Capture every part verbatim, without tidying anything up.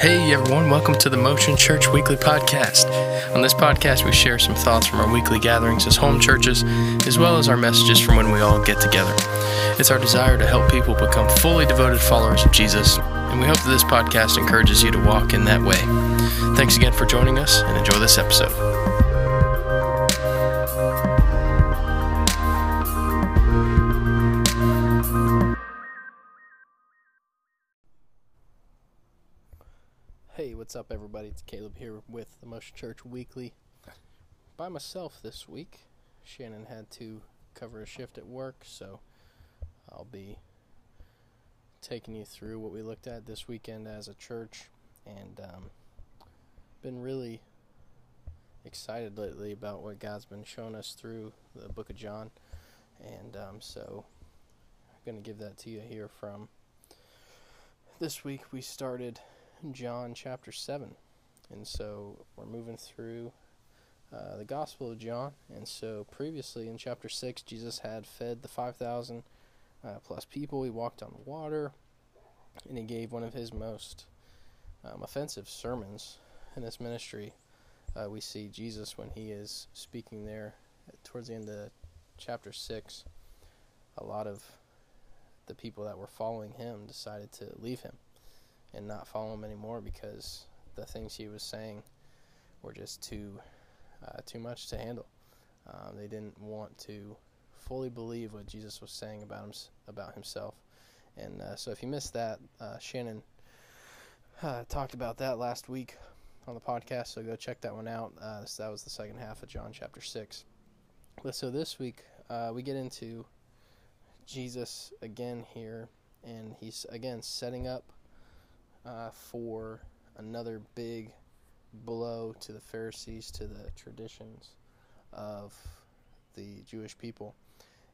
Hey everyone, welcome to the Motion Church Weekly Podcast. On this podcast, we share some thoughts from our weekly gatherings as home churches, as well as our messages from when we all get together. It's our desire to help people become fully devoted followers of Jesus, and we hope that this podcast encourages you to walk in that way. Thanks again for joining us, and enjoy this episode. What's up, everybody? It's Caleb here with the Mush Church Weekly. By myself this week. Shannon had to cover a shift at work, so I'll be taking you through what we looked at this weekend as a church, and um, been really excited lately about what God's been showing us through the book of John, and um, so I'm going to give that to you here from this week. We started John chapter seven, and so we're moving through uh, the Gospel of John. And so previously in chapter six, Jesus had fed the five thousand uh, plus people. He walked on water, and he gave one of his most um, offensive sermons in his ministry. Uh, we see Jesus when he is speaking there towards the end of chapter six. A lot of the people that were following him decided to leave him and not follow him anymore, because the things he was saying were just too uh, too much to handle. Um, they didn't want to fully believe what Jesus was saying about him, about himself. And uh, so if you missed that, uh, Shannon uh, talked about that last week on the podcast, so go check that one out. Uh, so that was the second half of John chapter six. But so this week uh, we get into Jesus again here, and he's again setting up Uh, for another big blow to the Pharisees, to the traditions of the Jewish people.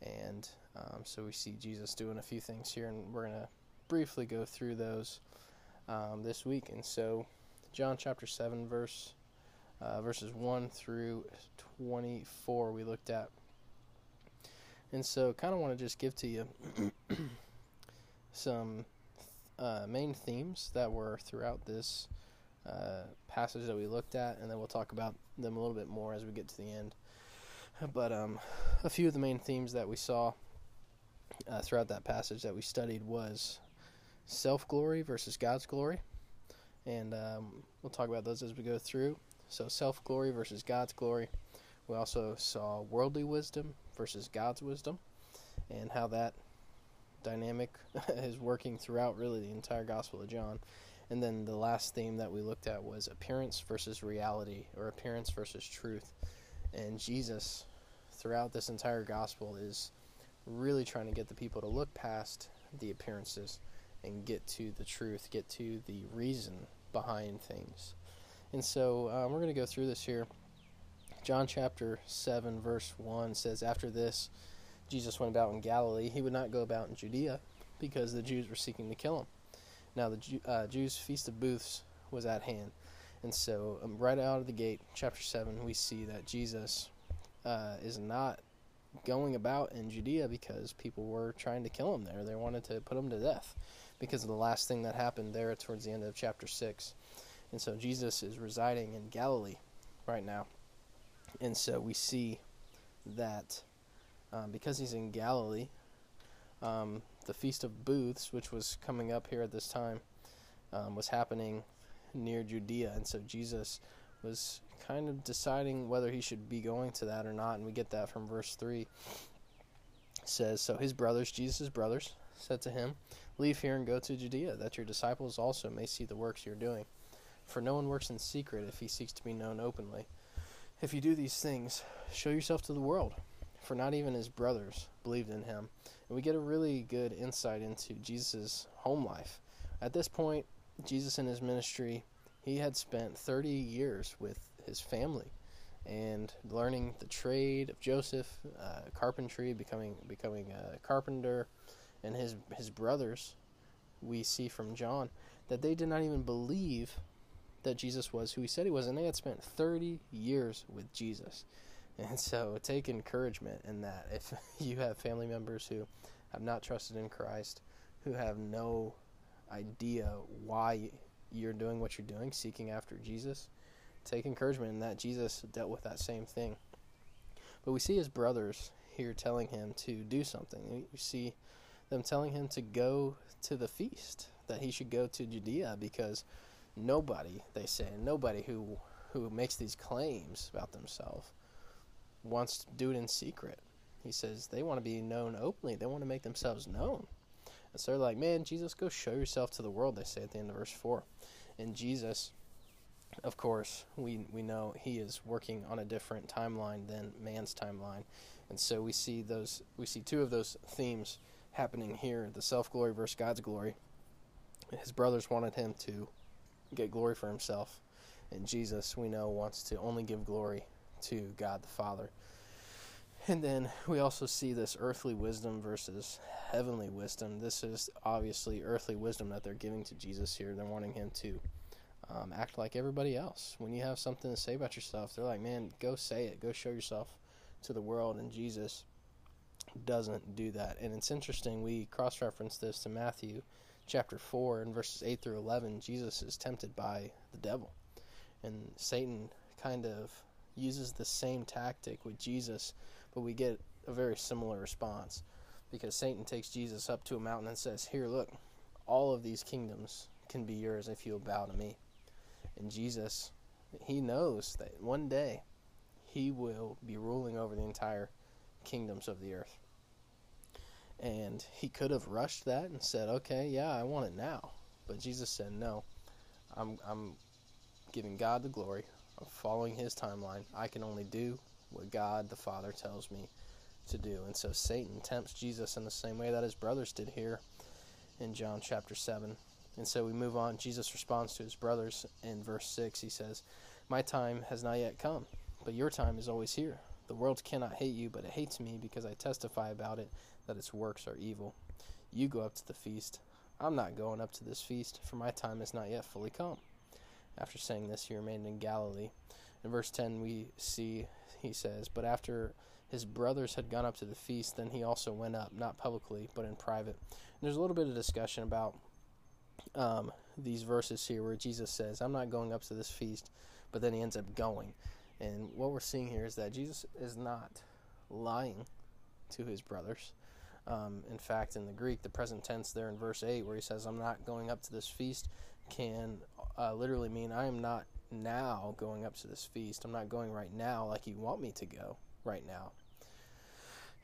And um, so we see Jesus doing a few things here, and we're going to briefly go through those um, this week. And so John chapter seven, verse uh, verses one through twenty-four we looked at. And so kind of want to just give to you some Uh, main themes that were throughout this uh, passage that we looked at, and then we'll talk about them a little bit more as we get to the end. But um, a few of the main themes that we saw uh, throughout that passage that we studied was self-glory versus God's glory, and um, we'll talk about those as we go through. So self-glory versus God's glory. We also saw worldly wisdom versus God's wisdom, and how that dynamic is working throughout really the entire Gospel of John. And then the last theme that we looked at was appearance versus reality, or appearance versus truth. And Jesus, throughout this entire Gospel, is really trying to get the people to look past the appearances and get to the truth, get to the reason behind things. And so um, we're going to go through this here. John chapter seven, verse one says, "After this, Jesus went about in Galilee. He would not go about in Judea, because the Jews were seeking to kill him. Now the Jew, uh, Jews' Feast of Booths was at hand." And so um, right out of the gate, chapter seven, we see that Jesus uh, is not going about in Judea because people were trying to kill him there. They wanted to put him to death because of the last thing that happened there towards the end of chapter six. And so Jesus is residing in Galilee right now. And so we see that Um, because he's in Galilee, um, the Feast of Booths, which was coming up here at this time, um, was happening near Judea. And so Jesus was kind of deciding whether he should be going to that or not. And we get that from verse three. It says, "So his brothers, Jesus' brothers, said to him, 'Leave here and go to Judea, that your disciples also may see the works you're doing. For no one works in secret if he seeks to be known openly. If you do these things, show yourself to the world.' For not even his brothers believed in him." And we get a really good insight into Jesus' home life. At this point, Jesus in his ministry, he had spent thirty years with his family and learning the trade of Joseph, uh, carpentry, becoming becoming a carpenter. And his, his brothers, we see from John, that they did not even believe that Jesus was who he said he was. And they had spent thirty years with Jesus. And so take encouragement in that. If you have family members who have not trusted in Christ, who have no idea why you're doing what you're doing, seeking after Jesus, take encouragement in that Jesus dealt with that same thing. But we see his brothers here telling him to do something. We see them telling him to go to the feast, that he should go to Judea, because nobody, they say, nobody who who makes these claims about themselves wants to do it in secret. He says they want to be known openly. They want to make themselves known. And so they're like, man, Jesus, go show yourself to the world, they say at the end of verse four. And Jesus, of course, we we know he is working on a different timeline than man's timeline. And so we see those we see two of those themes happening here, the self-glory versus God's glory. His brothers wanted him to get glory for himself, and Jesus, we know, wants to only give glory to God the Father. And then we also see this earthly wisdom versus heavenly wisdom. This is obviously earthly wisdom that they're giving to Jesus here. They're wanting him to um, act like everybody else. When you have something to say about yourself, they're like, man, go say it. Go show yourself to the world. And Jesus doesn't do that. And it's interesting, we cross-reference this to Matthew chapter four and verses eight through eleven. Jesus is tempted by the devil. And Satan kind of uses the same tactic with Jesus, but we get a very similar response, because Satan takes Jesus up to a mountain and says, here, look, all of these kingdoms can be yours if you'll bow to me. And Jesus, he knows that one day he will be ruling over the entire kingdoms of the earth. And he could have rushed that and said, okay, yeah, I want it now. But Jesus said, no, I'm, I'm giving God the glory. I'm following his timeline. I can only do what God the Father tells me to do. And so Satan tempts Jesus in the same way that his brothers did here in John chapter seven. And so we move on. Jesus responds to his brothers in verse six. He says, my time has not yet come, but your time is always here. The world cannot hate you, but it hates me because I testify about it that its works are evil. You go up to the feast. I'm not going up to this feast, for my time is not yet fully come. After saying this, he remained in Galilee. In verse ten, we see, he says, but after his brothers had gone up to the feast, then he also went up, not publicly, but in private. And there's a little bit of discussion about um, these verses here where Jesus says, I'm not going up to this feast, but then he ends up going. And what we're seeing here is that Jesus is not lying to his brothers. Um, in fact, in the Greek, the present tense there in verse eight, where he says, I'm not going up to this feast, can uh, literally mean I am not now going up to this feast. I'm not going right now like you want me to go right now.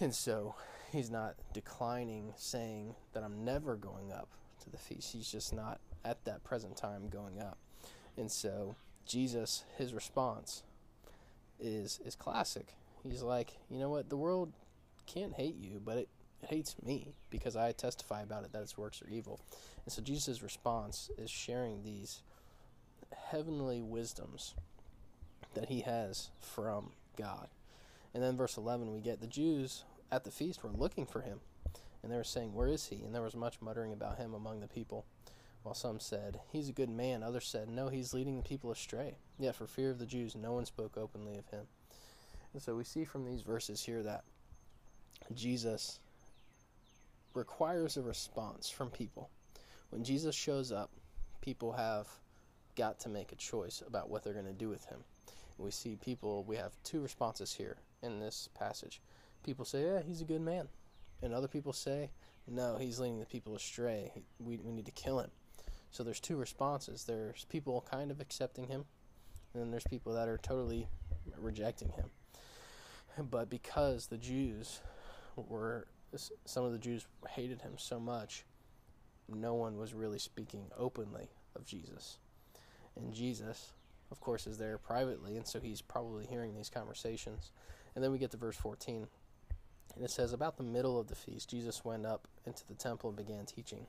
And so he's not declining, saying that I'm never going up to the feast. He's just not at that present time going up. And so Jesus, his response is is classic. He's like, you know what? The world can't hate you, but it hates me because I testify about it that its works are evil. And so Jesus' response is sharing these heavenly wisdoms that he has from God. And then verse eleven, we get the Jews at the feast were looking for him, and they were saying, where is he? And there was much muttering about him among the people, while some said, he's a good man. Others said, no, he's leading the people astray. Yet for fear of the Jews, no one spoke openly of him. And so we see from these verses here that Jesus requires a response from people. When Jesus shows up, people have got to make a choice about what they're going to do with him. And we see people, we have two responses here in this passage. People say, yeah, he's a good man. And other people say, no, he's leading the people astray. We, we need to kill him. So there's two responses. There's people kind of accepting him, and then there's people that are totally rejecting him. But because the Jews were... some of the Jews hated him so much, no one was really speaking openly of Jesus. And Jesus, of course, is there privately, and so he's probably hearing these conversations. And then we get to verse fourteen, and it says, about the middle of the feast, Jesus went up into the temple and began teaching.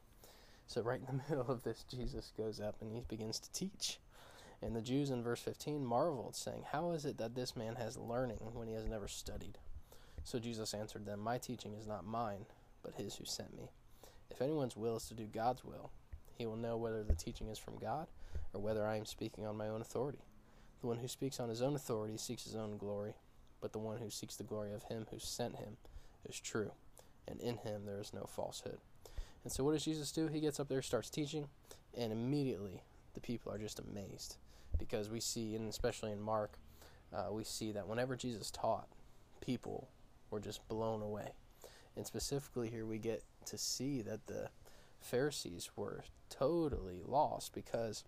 So right in the middle of this, Jesus goes up and he begins to teach. And the Jews in verse fifteen marveled, saying, how is it that this man has learning when he has never studied? So Jesus answered them, my teaching is not mine, but his who sent me. If anyone's will is to do God's will, he will know whether the teaching is from God or whether I am speaking on my own authority. The one who speaks on his own authority seeks his own glory, but the one who seeks the glory of him who sent him is true, and in him there is no falsehood. And so what does Jesus do? He gets up there, starts teaching, and immediately the people are just amazed, because we see, and especially in Mark, uh, we see that whenever Jesus taught, people were just blown away. And specifically here we get to see that the Pharisees were totally lost, because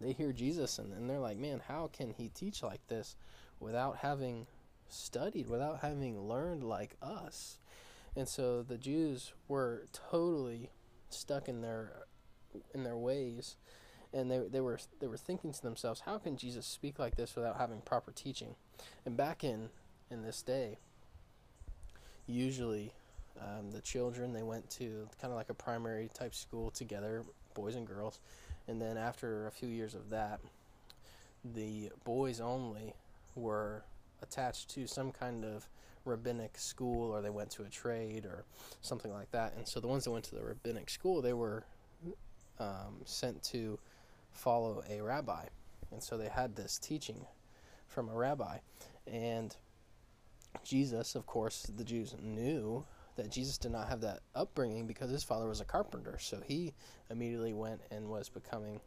they hear Jesus and, and they're like, man, how can he teach like this without having studied, without having learned like us? And so the Jews were totally stuck in their in their ways, and they they were they were thinking to themselves, how can Jesus speak like this without having proper teaching? And back in in this day, usually um, the children, they went to kind of like a primary type school together, boys and girls, and then after a few years of that, the boys only were attached to some kind of rabbinic school, or they went to a trade or something like that. And so the ones that went to the rabbinic school, they were um, sent to follow a rabbi, and so they had this teaching from a rabbi. And Jesus, of course, the Jews knew that Jesus did not have that upbringing, because his father was a carpenter, so he immediately went and was becoming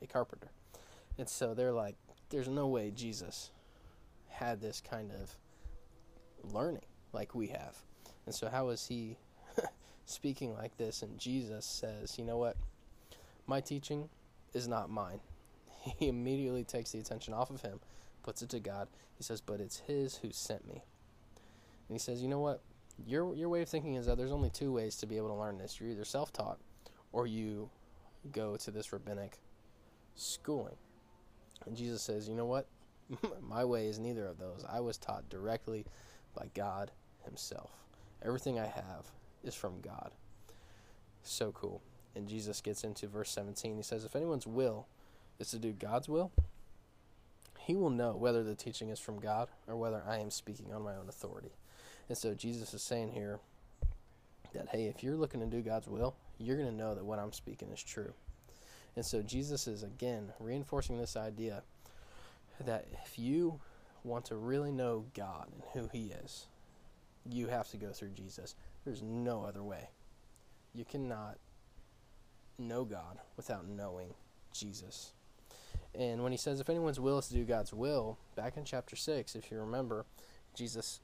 a carpenter. And so they're like, there's no way Jesus had this kind of learning like we have, and so how is he speaking like this? And Jesus says, you know what, my teaching is not mine. He immediately takes the attention off of him, puts it to God. He says, but it's his who sent me. And he says, you know what, your your way of thinking is that there's only two ways to be able to learn this. You're either self-taught, or you go to this rabbinic schooling. And Jesus says, you know what, my way is neither of those. I was taught directly by God himself. Everything I have is from God. So cool. And Jesus gets into verse seventeen. He says, if anyone's will is to do God's will, he will know whether the teaching is from God or whether I am speaking on my own authority. And so Jesus is saying here that, hey, if you're looking to do God's will, you're going to know that what I'm speaking is true. And so Jesus is, again, reinforcing this idea that if you want to really know God and who he is, you have to go through Jesus. There's no other way. You cannot know God without knowing Jesus. And when he says, if anyone's will is to do God's will, back in chapter six, if you remember, Jesus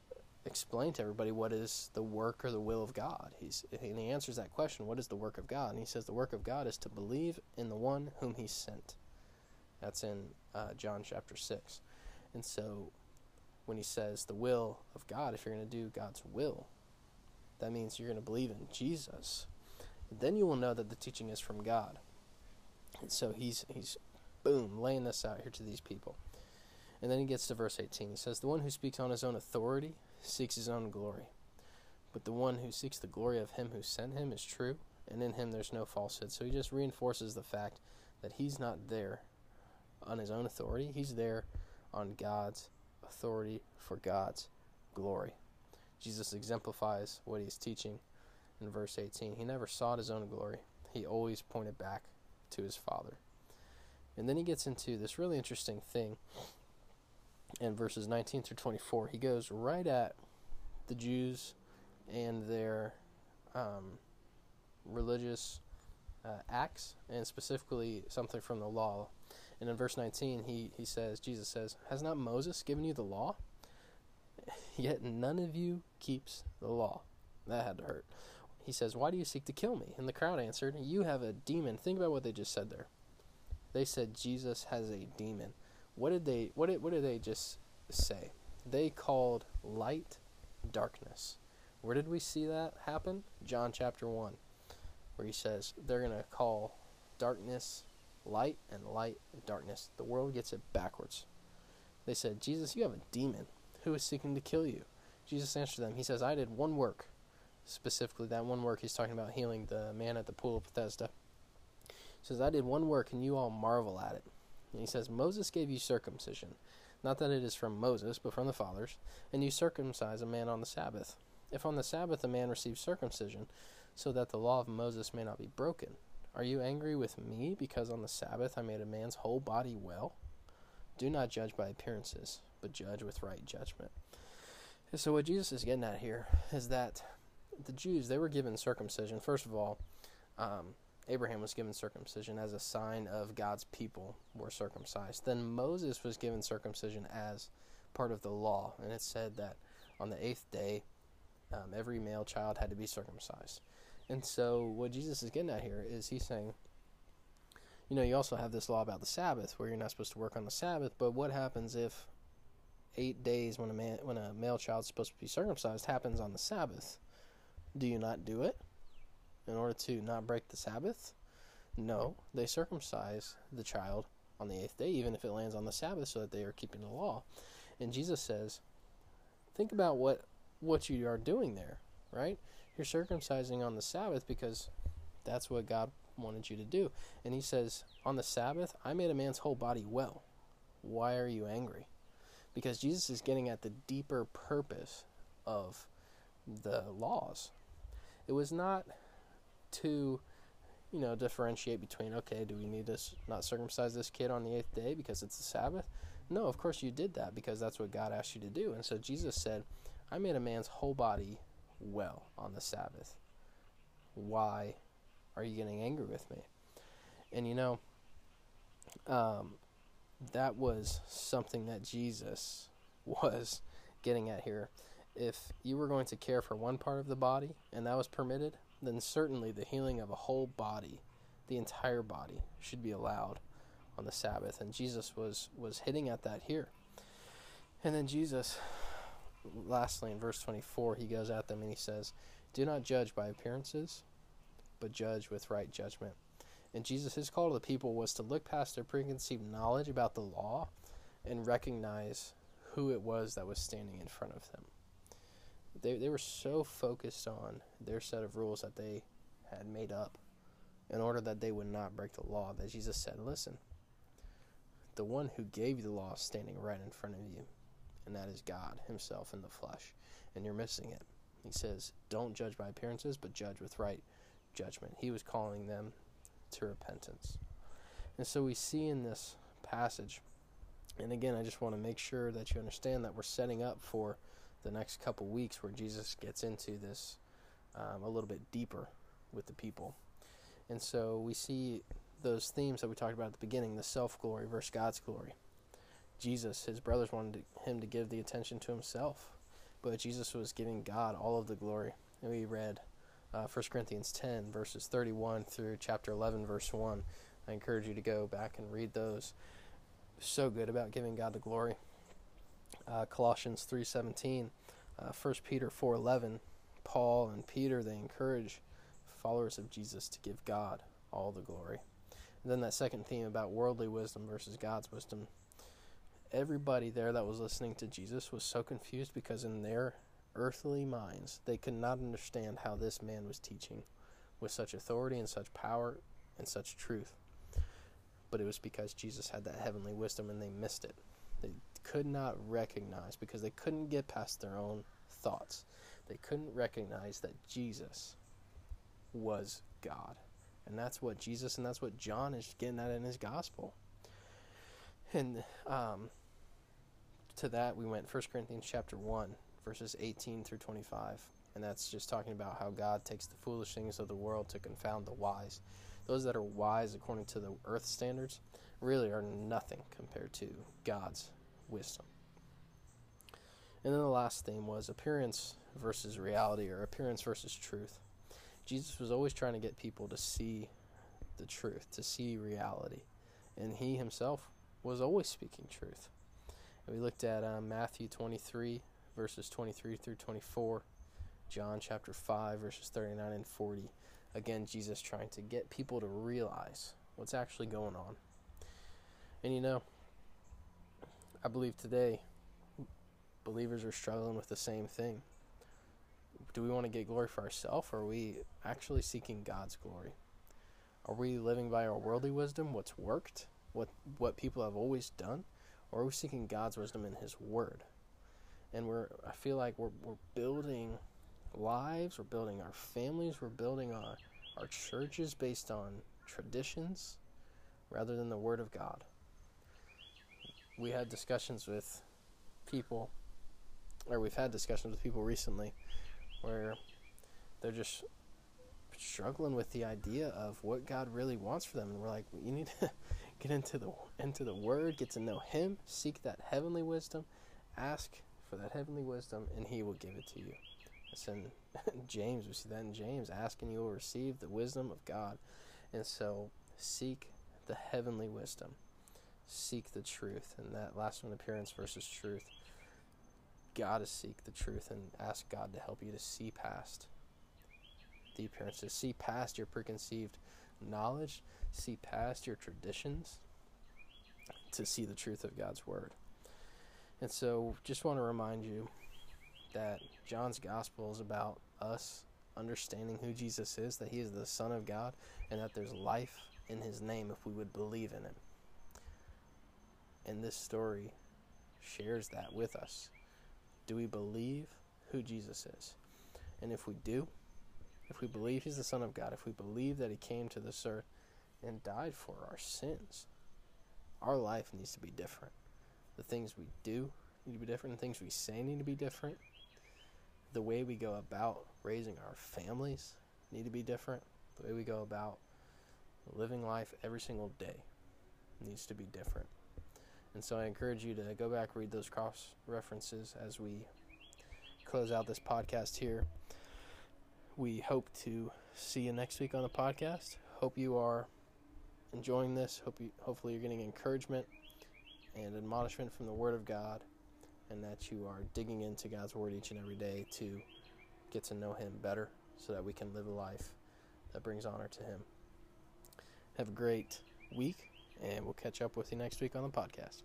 explained to everybody what is the work or the will of God. He's, and he answers that question, what is the work of God? And he says the work of God is to believe in the one whom he sent. That's in uh, John chapter six. And so when he says the will of God, if you're going to do God's will, that means you're going to believe in Jesus. Then you will know that the teaching is from God. And so he's, he's boom, laying this out here to these people. And then he gets to verse eighteen. He says, the one who speaks on his own authority seeks his own glory, but the one who seeks the glory of him who sent him is true, and in him there's no falsehood. So he just reinforces the fact that he's not there on his own authority. He's there on God's authority for God's glory. Jesus exemplifies what he's teaching in verse eighteen. He never sought his own glory. He always pointed back to his Father. And then he gets into this really interesting thing in verses nineteen through twenty-four. He goes right at the Jews and their um, religious Uh, acts, and specifically something from the law. And in verse nineteen, he, he says, Jesus says, has not Moses given you the law? Yet none of you keeps the law. That had to hurt. He says, why do you seek to kill me? And the crowd answered, you have a demon. Think about what they just said there. They said, Jesus has a demon. What did they, what did, what did they just say? They called light darkness. Where did we see that happen? John chapter one. Where he says they're going to call darkness light and light darkness. The world gets it backwards. They said, Jesus, you have a demon. Who is seeking to kill you? Jesus answered them. He says, I did one work. Specifically, that one work he's talking about, healing the man at the pool of Bethesda. He says, I did one work and you all marvel at it. And he says, Moses gave you circumcision. Not that it is from Moses, but from the fathers. And you circumcise a man on the Sabbath. If on the Sabbath a man receives circumcision, so that the law of Moses may not be broken, are you angry with me because on the Sabbath I made a man's whole body well? Do not judge by appearances, but judge with right judgment. And so what Jesus is getting at here is that the Jews, they were given circumcision, first of all, um, Abraham was given circumcision as a sign of God's people were circumcised. Then Moses was given circumcision as part of the law, and it said that on the eighth day, um, every male child had to be circumcised. And so what Jesus is getting at here is he's saying, you know, you also have this law about the Sabbath where you're not supposed to work on the Sabbath, but what happens if eight days when a man, when a male child is supposed to be circumcised happens on the Sabbath? Do you not do it in order to not break the Sabbath? No, they circumcise the child on the eighth day, even if it lands on the Sabbath, so that they are keeping the law. And Jesus says, think about what, what you are doing there, right? You're circumcising on the Sabbath because that's what God wanted you to do. And he says, on the Sabbath, I made a man's whole body well. Why are you angry? Because Jesus is getting at the deeper purpose of the laws. It was not to, you know, differentiate between, okay, do we need to not circumcise this kid on the eighth day because it's the Sabbath? No, of course you did that because that's what God asked you to do. And so Jesus said, I made a man's whole body well on the Sabbath. Why are you getting angry with me? And you know, um, that was something that Jesus was getting at here. If you were going to care for one part of the body and that was permitted, then certainly the healing of a whole body, the entire body, should be allowed on the Sabbath. And Jesus was, was hitting at that here. And then Jesus, lastly, in verse twenty-four, he goes at them and he says, do not judge by appearances, but judge with right judgment. And Jesus, his call to the people was to look past their preconceived knowledge about the law and recognize who it was that was standing in front of them. They they were so focused on their set of rules that they had made up in order that they would not break the law that Jesus said, listen, the one who gave you the law is standing right in front of you, and that is God himself in the flesh, and you're missing it. He says, don't judge by appearances, but judge with right judgment. He was calling them to repentance. And so we see in this passage, and again, I just want to make sure that you understand that we're setting up for the next couple weeks where Jesus gets into this um, a little bit deeper with the people. And so we see those themes that we talked about at the beginning, the self-glory versus God's glory. Jesus, his brothers wanted to, him to give the attention to himself, but Jesus was giving God all of the glory. And we read uh, First Corinthians ten, verses thirty-one through chapter eleven, verse one. I encourage you to go back and read those. So good about giving God the glory. Uh, Colossians three seventeen, uh, First Peter four eleven, Paul and Peter, they encourage followers of Jesus to give God all the glory. And then that second theme about worldly wisdom versus God's wisdom. Everybody there that was listening to Jesus was so confused because in their earthly minds, they could not understand how this man was teaching with such authority and such power and such truth. But it was because Jesus had that heavenly wisdom and they missed it. They could not recognize because they couldn't get past their own thoughts. They couldn't recognize that Jesus was God. And that's what Jesus and that's what John is getting at in his gospel. And um, to that we went First Corinthians chapter one, verses eighteen through twenty-five. And that's just talking about how God takes the foolish things of the world to confound the wise. Those that are wise according to the earth standards really are nothing compared to God's wisdom. And then the last theme was appearance versus reality, or appearance versus truth. Jesus was always trying to get people to see the truth, to see reality. And he himself was always speaking truth. And we looked at uh, Matthew twenty-three, verses twenty-three through twenty-four, John chapter five, verses thirty-nine and forty. Again, Jesus trying to get people to realize what's actually going on. And you know, I believe today believers are struggling with the same thing. Do we want to get glory for ourselves, or are we actually seeking God's glory? Are we living by our worldly wisdom, what's worked, what what people have always done, or are we seeking God's wisdom in his word? And we're I feel like we're we're building lives, we're building our families, we're building our, our churches based on traditions rather than the word of God. We had discussions with people, or we've had discussions with people recently where they're just struggling with the idea of what God really wants for them. And we're like, well, you need to get into the into the Word, get to know Him, seek that heavenly wisdom, ask for that heavenly wisdom, and He will give it to you. That's in James. We see that in James. Ask and you will receive the wisdom of God. And so seek the heavenly wisdom. Seek the truth. And that last one, appearance versus truth. Gotta seek the truth and ask God to help you to see past the appearance, to see past your preconceived knowledge, see past your traditions, to see the truth of God's Word. And so just want to remind you that John's gospel is about us understanding who Jesus is, that He is the Son of God, and that there's life in His name if we would believe in Him. And this story shares that with us. Do we believe who Jesus is? And if we do, if we believe He's the Son of God, if we believe that He came to this earth and died for our sins, our life needs to be different. The things we do need to be different. The things we say need to be different. The way we go about raising our families need to be different. The way we go about living life every single day needs to be different. And so I encourage you to go back, read those cross references as we close out this podcast here. We hope to see you next week on the podcast. Hope you are enjoying this. Hope you, hopefully you're getting encouragement and admonishment from the Word of God, and that you are digging into God's Word each and every day to get to know Him better so that we can live a life that brings honor to Him. Have a great week, and we'll catch up with you next week on the podcast.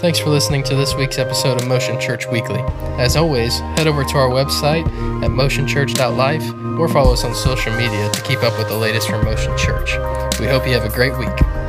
Thanks for listening to this week's episode of Motion Church Weekly. As always, head over to our website at motion church dot life or follow us on social media to keep up with the latest from Motion Church. We hope you have a great week.